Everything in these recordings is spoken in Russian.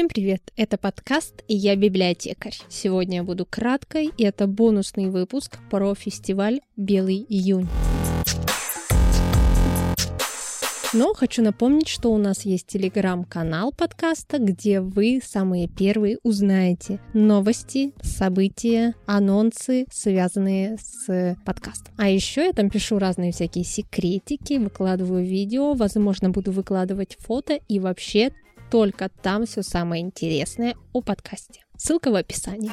Всем привет! Это подкаст «И я библиотекарь». Сегодня я буду краткой, и это бонусный выпуск про фестиваль «Белый июнь». Но хочу напомнить, что у нас есть телеграм-канал подкаста, где вы самые первые узнаете новости, события, анонсы, связанные с подкастом. А еще я там пишу разные всякие секретики, выкладываю видео, возможно, буду выкладывать фото и вообще только там все самое интересное о подкасте. Ссылка в описании.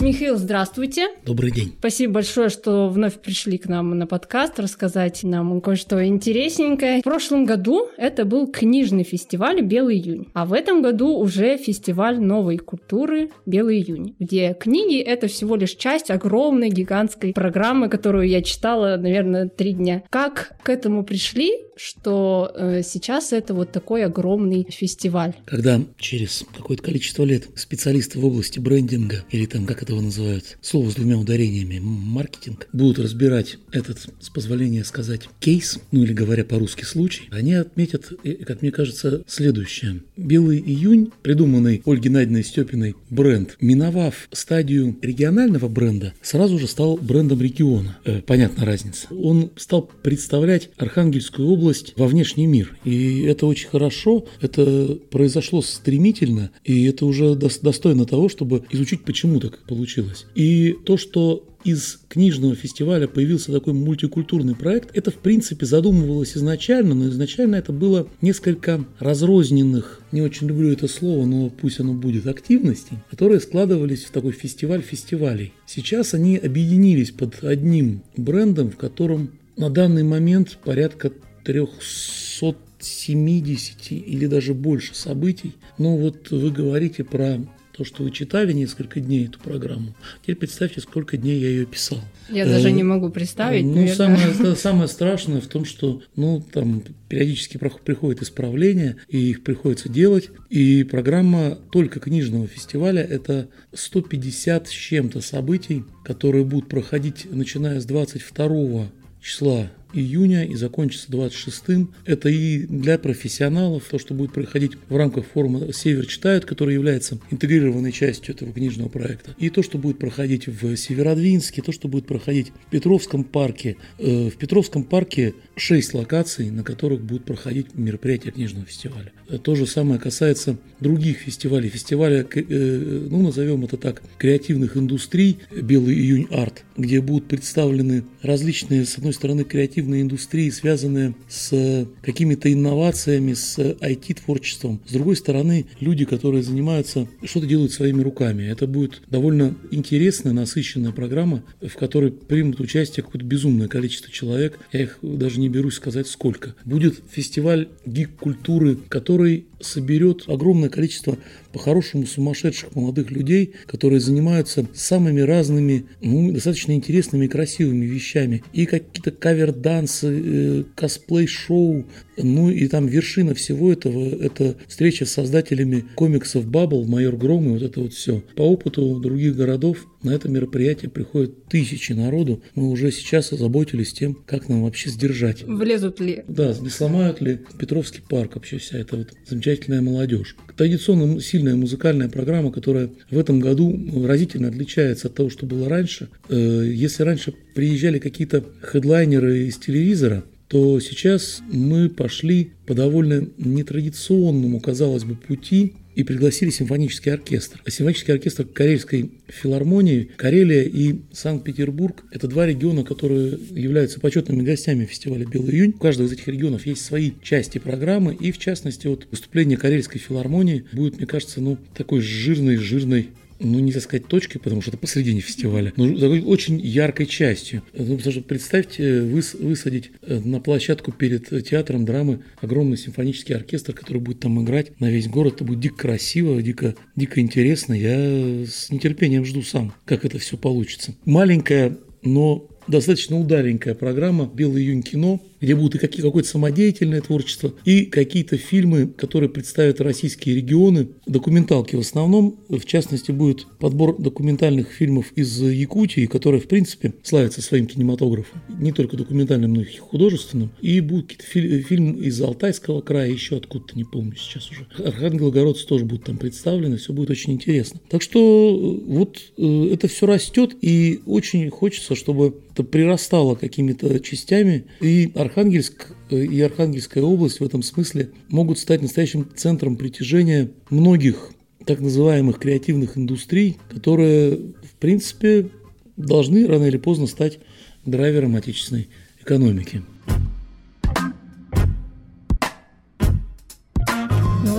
Михаил, здравствуйте. Добрый день. Спасибо большое, что вновь пришли к нам на подкаст рассказать нам кое-что интересненькое. В прошлом году это был книжный фестиваль «Белый июнь», а в этом году уже фестиваль новой культуры «Белый июнь», где книги — это всего лишь часть огромной гигантской программы, которую я читала, наверное, 3 дня. Как к этому пришли, что сейчас это вот такой огромный фестиваль? Когда через какое-то количество лет специалисты в области брендинга, или там, как это его называют, слово с двумя ударениями, маркетинг, будут разбирать этот, с позволения сказать, кейс, ну или говоря по-русски случай, они отметят, как мне кажется, следующее. Белый июнь, придуманный Ольгой Геннадьевной Степиной бренд, миновав стадию регионального бренда, сразу же стал брендом региона. Понятна разница. Он стал представлять Архангельскую область во внешний мир. И это очень хорошо, это произошло стремительно, и это уже достойно того, чтобы изучить, почему так получилось. И то, что из книжного фестиваля появился такой мультикультурный проект, это, в принципе, задумывалось изначально, но изначально это было несколько разрозненных, не очень люблю это слово, но пусть оно будет, активностей, которые складывались в такой фестиваль фестивалей. Сейчас они объединились под одним брендом, в котором на данный момент порядка 370 или даже больше событий. Но вот вы говорите про то, что вы читали несколько дней эту программу. Теперь представьте, сколько дней я ее писал. Я даже не могу представить. Ну, самое страшное в том, что там периодически приходят исправления, и их приходится делать. И программа только книжного фестиваля – это 150 с чем-то событий, которые будут проходить, начиная с 22 числа июня и закончится 26-м. Это и для профессионалов, то, что будет проходить в рамках форума «Север читают», который является интегрированной частью этого книжного проекта, и то, что будет проходить в Северодвинске, то, что будет проходить в Петровском парке. В Петровском парке 6 локаций, на которых будут проходить мероприятия книжного фестиваля. То же самое касается других фестивалей. Фестиваля, назовем это так, креативных индустрий «Белый июнь-арт», где будут представлены различные, с одной стороны, креативные индустрии, связанные с какими-то инновациями, с IT-творчеством. С другой стороны, люди, которые занимаются, что-то делают своими руками. Это будет довольно интересная, насыщенная программа, в которой примут участие какое-то безумное количество человек. Я их даже не берусь сказать, сколько. Будет фестиваль гик-культуры, который соберет огромное количество по-хорошему сумасшедших молодых людей, которые занимаются самыми разными, достаточно интересными и красивыми вещами. И какие-то кавер-дансы, косплей-шоу. И там вершина всего этого – это встреча с создателями комиксов Bubble, Майор Гром и вот это вот все. По опыту других городов на это мероприятие приходят тысячи народу. Мы уже сейчас озаботились тем, как нам вообще сдержать. Влезут ли? Да, не сломают ли Петровский парк вообще вся эта вот замечательная молодежь. Традиционно сильная музыкальная программа, которая в этом году разительно отличается от того, что было раньше. Если раньше приезжали какие-то хедлайнеры из телевизора, то сейчас мы пошли по довольно нетрадиционному, казалось бы, пути и пригласили симфонический оркестр. Симфонический оркестр Карельской филармонии, Карелия и Санкт-Петербург – это 2 региона, которые являются почетными гостями фестиваля «Белый июнь». У каждого из этих регионов есть свои части программы, и в частности вот выступление Карельской филармонии будет, мне кажется, такой жирной, нельзя сказать точкой, потому что это посредине фестиваля, но такой очень яркой частью. Потому что представьте, высадить на площадку перед театром драмы огромный симфонический оркестр, который будет там играть на весь город. Это будет дико красиво, дико интересно. Я с нетерпением жду сам, как это все получится. Маленькая, но достаточно удаленькая программа «Белый июнь кино», где будут и какое-то самодеятельное творчество, и какие-то фильмы, которые представят российские регионы, документалки в основном. В частности, будет подбор документальных фильмов из Якутии, которые, в принципе, славятся своим кинематографом, не только документальным, но и художественным. И будут какие-то фильмы из Алтайского края, еще откуда-то, не помню сейчас уже. Архангелогородцы тоже будут там представлены, все будет очень интересно. Так что вот это все растет, и очень хочется, чтобы это прирастало какими-то частями, и Архангельск и Архангельская область в этом смысле могут стать настоящим центром притяжения многих так называемых креативных индустрий, которые, в принципе, должны рано или поздно стать драйвером отечественной экономики.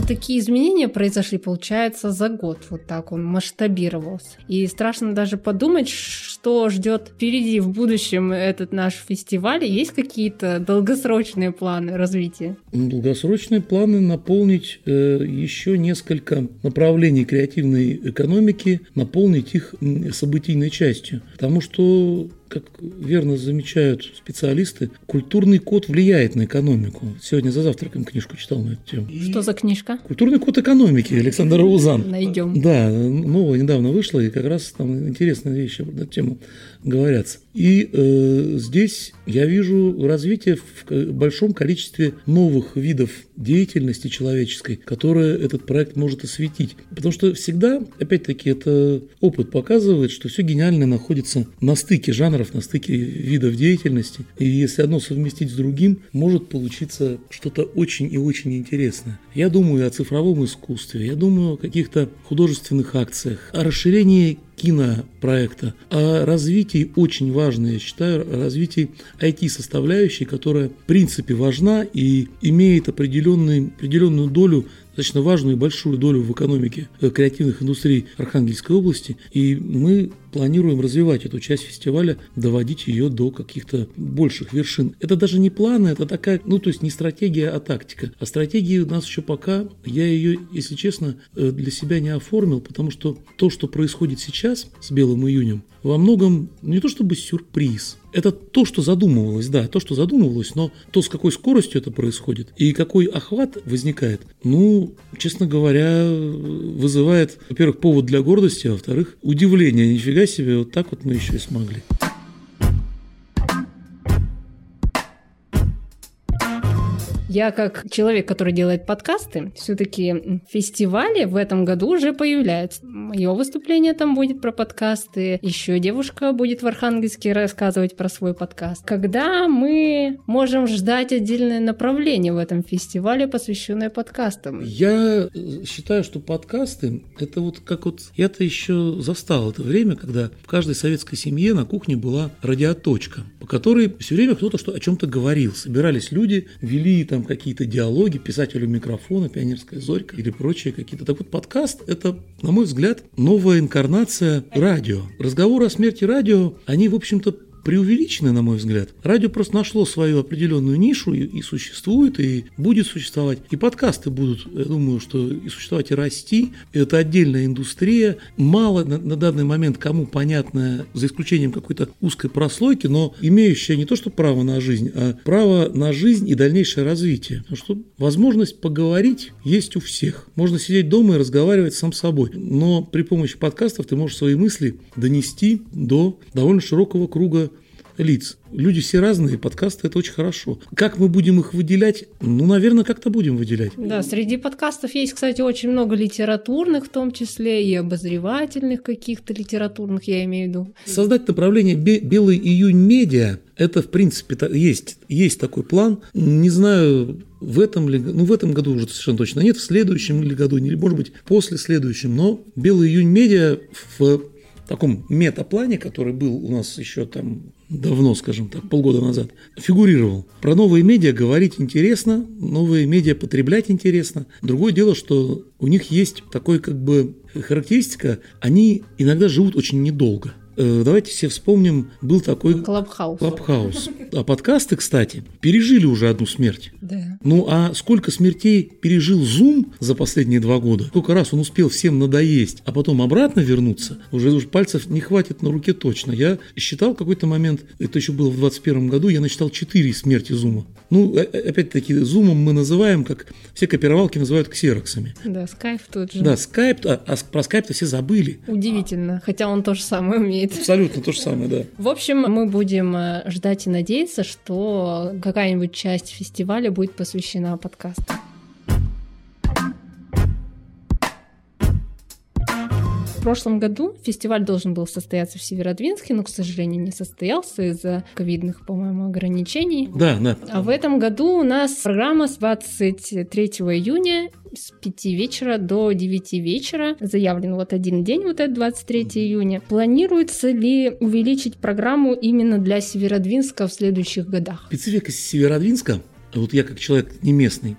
Такие изменения произошли, получается, за год. Вот так он масштабировался. И страшно даже подумать, что ждет впереди в будущем этот наш фестиваль. Есть какие-то долгосрочные планы развития? Долгосрочные планы наполнить еще несколько направлений креативной экономики, наполнить их событийной частью. Потому что, как верно замечают специалисты, культурный код влияет на экономику. Сегодня за завтраком книжку читал на эту тему. Что за книжка? «Культурный код экономики» Александра Рузан. Найдем. Да, новая недавно вышла, и как раз там интересные вещи на эту тему говорятся. И здесь я вижу развитие в большом количестве новых видов деятельности человеческой, которые этот проект может осветить. Потому что всегда, опять-таки, это опыт показывает, что все гениальное находится на стыке жанров, на стыке видов деятельности. И если одно совместить с другим, может получиться что-то очень и очень интересное. Я думаю о цифровом искусстве, я думаю о каких-то художественных акциях, о расширении кинопроекта, о развитии, очень важно, я считаю, развитии IT-составляющей, которая в принципе важна и имеет определенную долю, достаточно важную и большую долю в экономике креативных индустрий Архангельской области, и мы планируем развивать эту часть фестиваля, доводить ее до каких-то больших вершин. Это даже не планы, это такая, не стратегия, а тактика. А стратегии у нас еще пока, я ее, если честно, для себя не оформил, потому что то, что происходит сейчас с Белым июнем, во многом не то чтобы сюрприз. Это то, что задумывалось, но то, с какой скоростью это происходит и какой охват возникает, честно говоря, вызывает, во-первых, повод для гордости, а во-вторых, удивление. Нифига себе, вот так вот мы еще и смогли. Я, как человек, который делает подкасты, все-таки фестивали в этом году уже появляются. Мое выступление там будет про подкасты. Еще девушка будет в Архангельске рассказывать про свой подкаст. Когда мы можем ждать отдельное направление в этом фестивале, посвященное подкастам? Я считаю, что подкасты – это я-то еще застал это время, когда в каждой советской семье на кухне была радиоточка, по которой все время кто-то о чем-то говорил. Собирались люди, вели там какие-то диалоги, писателю микрофона, «Пионерская зорька» или прочие какие-то. Так вот, подкаст – это, на мой взгляд, новая инкарнация радио. Разговоры о смерти радио, они, в общем-то, преувеличены, на мой взгляд. Радио просто нашло свою определенную нишу и существует, и будет существовать. И подкасты будут, я думаю, что и существовать, и расти. Это отдельная индустрия. Мало на данный момент кому понятная, за исключением какой-то узкой прослойки, но имеющая не то что право на жизнь, а право на жизнь и дальнейшее развитие. Потому что возможность поговорить есть у всех. Можно сидеть дома и разговаривать сам с собой. Но при помощи подкастов ты можешь свои мысли донести до довольно широкого круга лиц. Люди все разные, подкасты – это очень хорошо. Как мы будем их выделять? Наверное, как-то будем выделять. Да, среди подкастов есть, кстати, очень много литературных, в том числе и обозревательных каких-то литературных, я имею в виду. Создать направление «Белый июнь-медиа» – это, в принципе, есть такой план. Не знаю, в этом году уже совершенно точно нет, в следующем ли году, или, может быть, после следующем, но «Белый июнь-медиа» в таком метаплане, который был у нас еще там давно, скажем так, полгода назад, фигурировал. Про новые медиа говорить интересно, новые медиа потреблять интересно. Другое дело, что у них есть такая характеристика, они иногда живут очень недолго. Давайте все вспомним, был такой... Клабхаус. А подкасты, кстати, пережили уже одну смерть. Да. Ну, а сколько смертей пережил Zoom за последние 2 года? Сколько раз он успел всем надоесть, а потом обратно вернуться? Уже пальцев не хватит на руке точно. Я считал в какой-то момент, это еще было в 2021 году, я насчитал 4 смерти Zoom. Ну, опять-таки, Zoom мы называем, как все копировалки называют ксероксами. Да, Skype тот же. Да, Skype, а про Skype-то все забыли. Удивительно, хотя он то же самое умеет. Абсолютно то же самое, да. В общем, мы будем ждать и надеяться, что какая-нибудь часть фестиваля будет посвящена подкасту. В прошлом году фестиваль должен был состояться в Северодвинске, но, к сожалению, не состоялся из-за ковидных, по-моему, ограничений. Да. А в этом году у нас программа с 23 июня с 5 вечера до 9 вечера. Заявлен один день, это 23 июня. Планируется ли увеличить программу именно для Северодвинска в следующих годах? Специфика Северодвинска, я как человек не местный,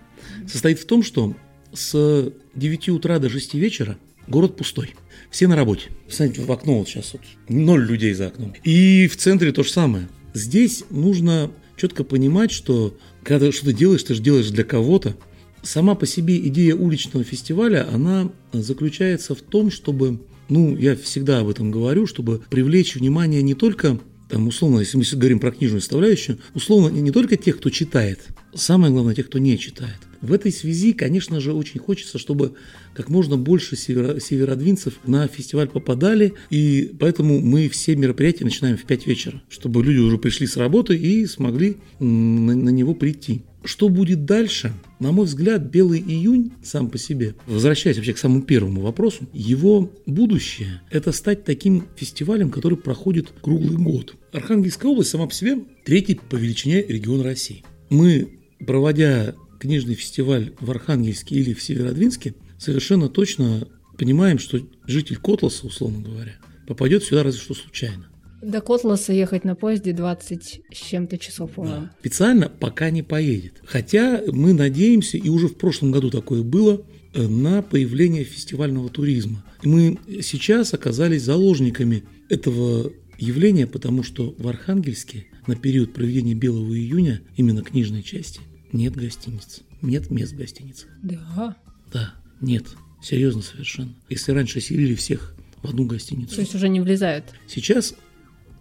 состоит в том, что с 9 утра до 6 вечера город пустой. Все на работе. Посмотрите, в окно сейчас 0 людей за окном. И в центре то же самое. Здесь нужно четко понимать, что когда что-то делаешь, ты же делаешь для кого-то. Сама по себе идея уличного фестиваля, она заключается в том, чтобы, я всегда об этом говорю, чтобы привлечь внимание не только, условно, если мы говорим про книжную составляющую, условно, не только тех, кто читает, самое главное, тех, кто не читает. В этой связи, конечно же, очень хочется, чтобы как можно больше северодвинцев на фестиваль попадали, и поэтому мы все мероприятия начинаем в 5 вечера, чтобы люди уже пришли с работы и смогли на него прийти. Что будет дальше? На мой взгляд, Белый июнь сам по себе, возвращаясь вообще к самому первому вопросу, его будущее – это стать таким фестивалем, который проходит круглый год. Архангельская область сама по себе третий по величине регион России. Мы, проводя книжный фестиваль в Архангельске или в Северодвинске, совершенно точно понимаем, что житель Котласа, условно говоря, попадет сюда разве что случайно. До Котласа ехать на поезде 20 с чем-то часов, по-моему. Да. Специально пока не поедет. Хотя мы надеемся, и уже в прошлом году такое было, на появление фестивального туризма. Мы сейчас оказались заложниками этого явления, потому что в Архангельске на период проведения Белого июня, именно книжной части, нет гостиниц. Нет мест в гостиницах. Да. Да, нет. Серьезно совершенно. Если раньше селили всех в одну гостиницу. То есть уже не влезают. Сейчас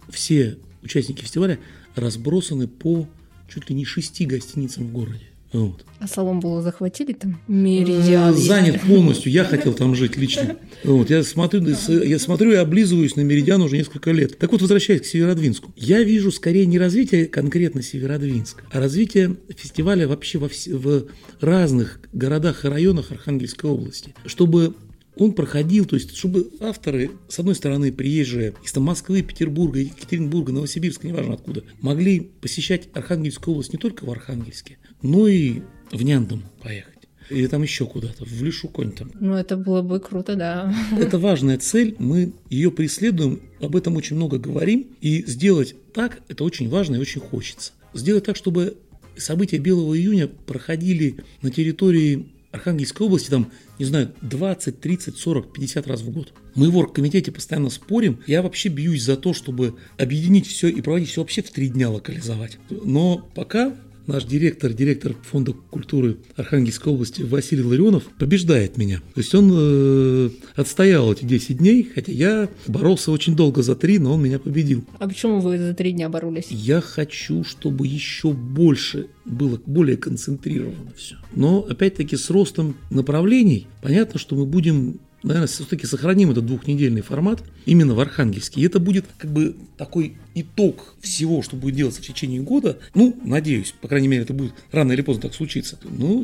все участники фестиваля разбросаны по чуть ли не 6 гостиницам в городе. А салон было захватили там? Меридиан. Занят полностью. Я хотел там жить лично. Я смотрю и облизываюсь на Меридиан уже несколько лет. Так вот, возвращаясь к Северодвинску. Я вижу скорее не развитие конкретно Северодвинска, а развитие фестиваля вообще в разных городах и районах Архангельской области. Чтобы он проходил, то есть чтобы авторы, с одной стороны, приезжие из Москвы, Петербурга, Екатеринбурга, Новосибирска, неважно откуда, могли посещать Архангельскую область не только в Архангельске, но и в Няндом поехать. Или там еще куда-то, в Лишу конь-то. Это было бы круто, да. Это важная цель, мы ее преследуем, об этом очень много говорим, и сделать так, это очень важно и очень хочется. Сделать так, чтобы события Белого июня проходили на территории Архангельской области, 20, 30, 40, 50 раз в год. Мы в оргкомитете постоянно спорим. Я вообще бьюсь за то, чтобы объединить все и проводить все вообще в 3 дня локализовать. Но пока наш директор Фонда культуры Архангельской области Василий Ларионов побеждает меня. То есть он отстоял эти 10 дней, хотя я боролся очень долго за 3, но он меня победил. А почему вы за 3 дня боролись? Я хочу, чтобы еще больше было, более концентрировано все. Но, опять-таки, с ростом направлений понятно, что мы будем, наверное, все-таки сохраним этот 2-недельный формат именно в Архангельске. И это будет такой итог всего, что будет делаться в течение года. Надеюсь, по крайней мере, это будет рано или поздно так случиться.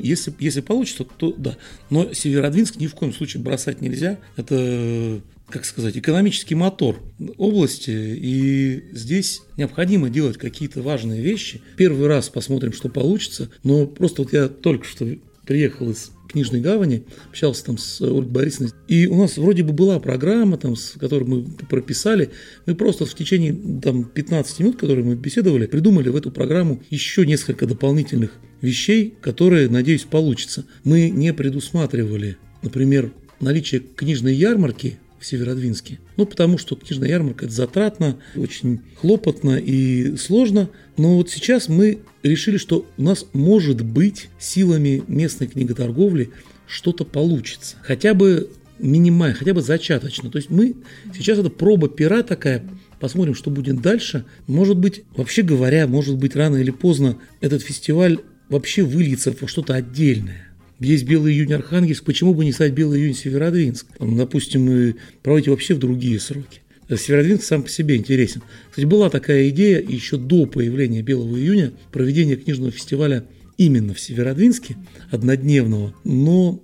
Если получится, то да. Но Северодвинск ни в коем случае бросать нельзя. Это, экономический мотор области. И здесь необходимо делать какие-то важные вещи. Первый раз посмотрим, что получится. Но просто я только что приехал из Книжной гавани, общался там с Ольгой Борисовной. И у нас вроде бы была программа, которую мы прописали. Мы просто в течение 15 минут, которые мы беседовали, придумали в эту программу еще несколько дополнительных вещей, которые, надеюсь, получится. Мы не предусматривали, например, наличие книжной ярмарки в Северодвинске. Ну, потому что книжная ярмарка – это затратно, очень хлопотно и сложно. Но вот сейчас мы решили, что у нас, может быть, силами местной книготорговли что-то получится. Хотя бы минимально, хотя бы зачаточно. То есть мы сейчас, это проба пера такая, посмотрим, что будет дальше. Может быть, вообще говоря, может быть, рано или поздно этот фестиваль вообще выльется во что-то отдельное. Есть Белый июнь Архангельск, почему бы не стать Белый июнь Северодвинск? Там, допустим, проводить вообще в другие сроки. Северодвинск сам по себе интересен. Кстати, была такая идея еще до появления Белого июня, проведения книжного фестиваля именно в Северодвинске, однодневного, но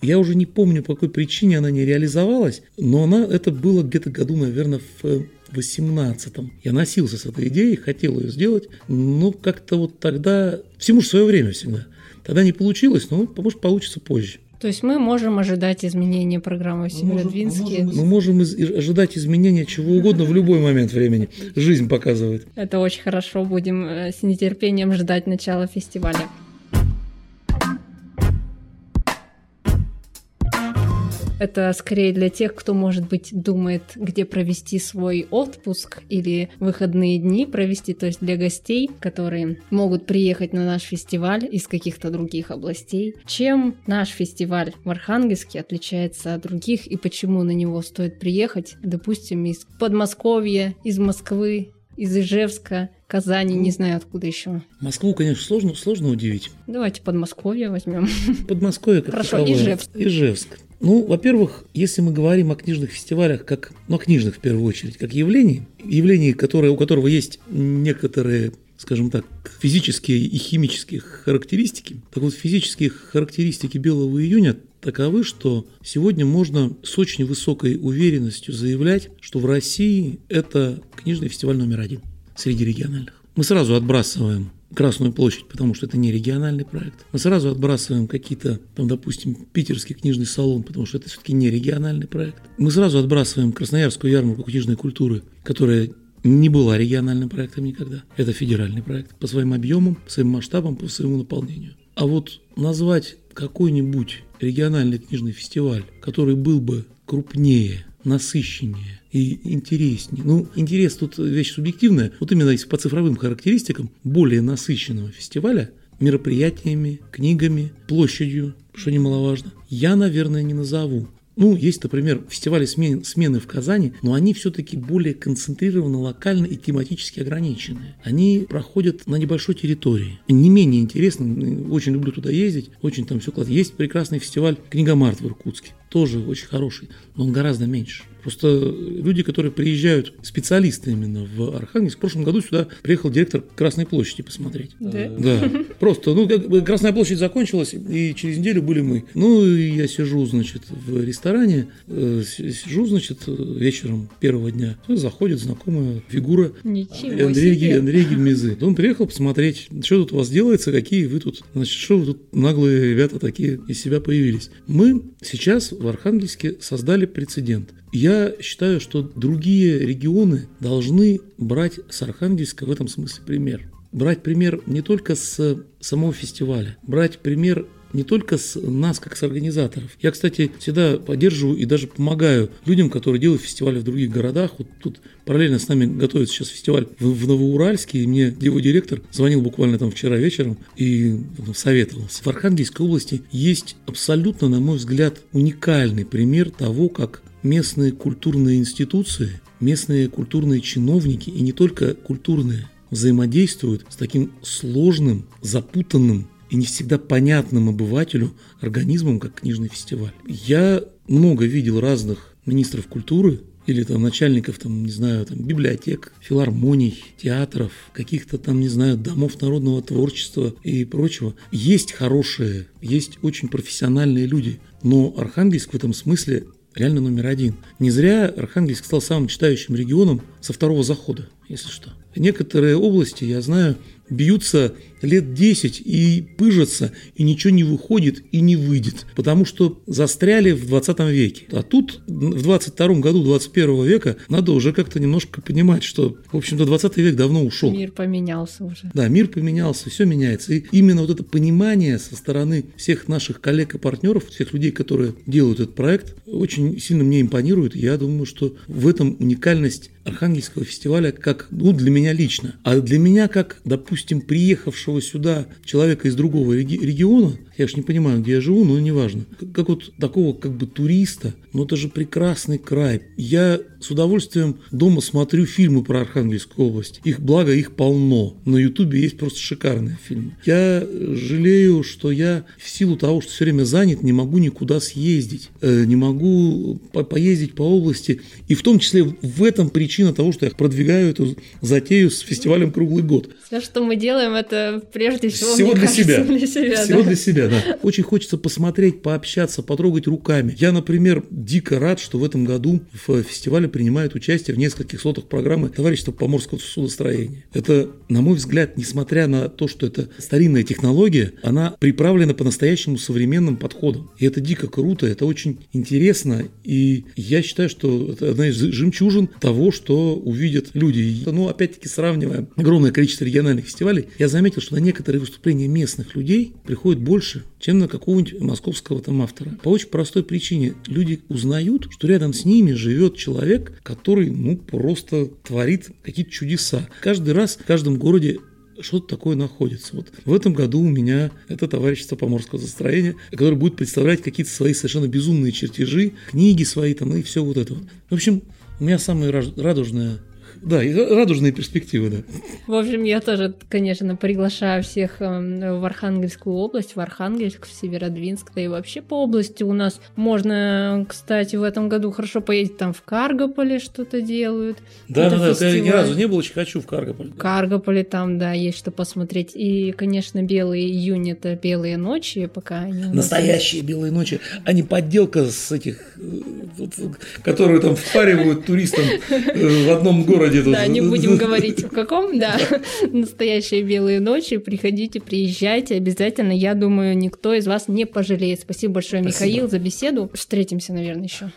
я уже не помню, по какой причине она не реализовалась, но это было где-то году, наверное, в 18-м. Я носился с этой идеей, хотел ее сделать, но как-то вот тогда, всему же свое время всегда, тогда не получилось, но, может, получится позже. То есть мы можем ожидать изменения программы в Северодвинске? Мы можем ожидать изменения чего угодно в любой момент времени. Жизнь показывает. Это очень хорошо. Будем с нетерпением ждать начала фестиваля. Это скорее для тех, кто, может быть, думает, где провести свой отпуск или выходные дни провести, то есть для гостей, которые могут приехать на наш фестиваль из каких-то других областей. Чем наш фестиваль в Архангельске отличается от других и почему на него стоит приехать, допустим, из Подмосковья, из Москвы, из Ижевска, Казани, не знаю, откуда еще. Москву, конечно, сложно удивить. Давайте Подмосковье возьмем. Подмосковье, как хорошо, таковое. Ижевск. Ну, во-первых, если мы говорим о книжных фестивалях, о книжных в первую очередь, как явлении, у которого есть некоторые, скажем так, физические и химические характеристики. Так вот, физические характеристики Белого июня таковы, что сегодня можно с очень высокой уверенностью заявлять, что в России это книжный фестиваль №1 среди региональных. Мы сразу отбрасываем Красную площадь, потому что это не региональный проект. Мы сразу отбрасываем какие-то, там, допустим, Питерский книжный салон, потому что это все-таки не региональный проект. Мы сразу отбрасываем Красноярскую ярмарку книжной культуры, которая не была региональным проектом никогда. Это федеральный проект по своим объемам, по своим масштабам, по своему наполнению. А вот назвать какой-нибудь региональный книжный фестиваль, который был бы крупнее, насыщеннее и интереснее. Ну, интерес тут вещь субъективная. Вот именно если по цифровым характеристикам более насыщенного фестиваля мероприятиями, книгами, площадью, что немаловажно, я, наверное, не назову. Ну, есть, например, фестивали смены в Казани, но они все-таки более концентрированно, локально и тематически ограничены. Они проходят на небольшой территории. Не менее интересно, очень люблю туда ездить, очень там все классно. Есть прекрасный фестиваль «Книгомарт» в Иркутске, тоже очень хороший, но он гораздо меньше. Просто люди, которые приезжают, специалисты именно в Архангельск, в прошлом году сюда приехал директор Красной площади посмотреть. Да. Просто, Красная площадь закончилась, и через неделю были мы. Ну, я сижу, в ресторане, вечером первого дня. Заходит знакомая фигура Андрей Гельмезы. Он приехал посмотреть, что тут у вас делается, какие вы тут, что вы тут наглые ребята такие из себя появились. Мы сейчас в Архангельске создали прецедент. Я считаю, что другие регионы должны брать с Архангельска в этом смысле пример. Брать пример не только с самого фестиваля, брать пример не только с нас, как с организаторов. Я, кстати, всегда поддерживаю и даже помогаю людям, которые делают фестивали в других городах. Вот тут параллельно с нами готовится сейчас фестиваль в Новоуральске, и мне его директор звонил буквально там вчера вечером и советовался. В Архангельской области есть абсолютно, на мой взгляд, уникальный пример того, как местные культурные институции, местные культурные чиновники, и не только культурные, взаимодействуют с таким сложным, запутанным и не всегда понятным обывателю организмом, как книжный фестиваль. Я много видел разных министров культуры или там начальников, библиотек, филармоний, театров, каких-то домов народного творчества и прочего. Есть хорошие, есть очень профессиональные люди, но Архангельск в этом смысле реально №1. Не зря Архангельск стал самым читающим регионом со второго захода, если что. Некоторые области, я знаю, бьются лет 10 и пыжатся, и ничего не выходит и не выйдет, потому что застряли в 20 веке. А тут в 22 году 21 века надо уже как-то немножко понимать, что, в общем-то, 20 век давно ушел. Мир поменялся уже. Да, мир поменялся, все меняется. И именно вот это понимание со стороны всех наших коллег и партнеров, всех людей, которые делают этот проект, очень сильно мне импонирует. Я думаю, что в этом уникальность Архангельского фестиваля, как, ну, для меня лично, а для меня как, допустим, приехавшего сюда человека из другого региона, я же не понимаю, где я живу, но неважно, как вот такого как бы туриста, но это же прекрасный край. Я с удовольствием дома смотрю фильмы про Архангельскую область. Их, благо, их полно. На Ютубе есть просто шикарные фильмы. Я жалею, что я в силу того, что все время занят, не могу никуда съездить, не могу поездить по области. И в том числе в этом причина того, что я продвигаю эту затею с фестивалем круглый год. Все, что мы делаем, это прежде всего для себя. Всего для себя, да. Очень хочется посмотреть, пообщаться, потрогать руками. Я, например, дико рад, что в этом году в фестивале принимает участие в нескольких слотах программы Товарищества поморского судостроения. Это, на мой взгляд, несмотря на то, что это старинная технология, она приправлена по-настоящему современным подходом. И это дико круто, это очень интересно, и я считаю, что это одна из жемчужин того, что увидят люди. Но, опять-таки, сравнивая огромное количество региональных фестивалей, я заметил, что на некоторые выступления местных людей приходит больше, чем на какого-нибудь московского там автора. По очень простой причине. Люди узнают, что рядом с ними живет человек, который, ну, просто творит какие-то чудеса. Каждый раз в каждом городе что-то такое находится. Вот в этом году у меня это Товарищество поморского судостроения, которое будет представлять какие-то свои совершенно безумные чертежи, книги свои там и все вот это вот. В общем, у меня самые радужные... Да, и радужные перспективы, да. В общем, я тоже, конечно, приглашаю всех в Архангельскую область, в Архангельск, в Северодвинск, да и вообще по области у нас можно, кстати, в этом году хорошо поездить, там в Каргополе что-то делают. Да, я ни разу не был, очень хочу в Каргополе. В Каргополе там, да, есть что посмотреть. И, конечно, Белый июнь — это белые ночи, пока... Настоящие белые ночи, а не подделка с этих, которые там впаривают туристам в одном городе. Да, не будем говорить в каком, да. Настоящие белые ночи. Приходите, приезжайте обязательно. Я думаю, никто из вас не пожалеет. Спасибо большое, Михаил, за беседу. Встретимся, наверное, еще.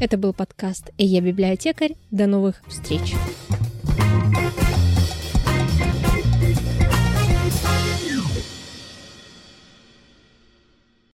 Это был подкаст «Я библиотекарь». До новых встреч.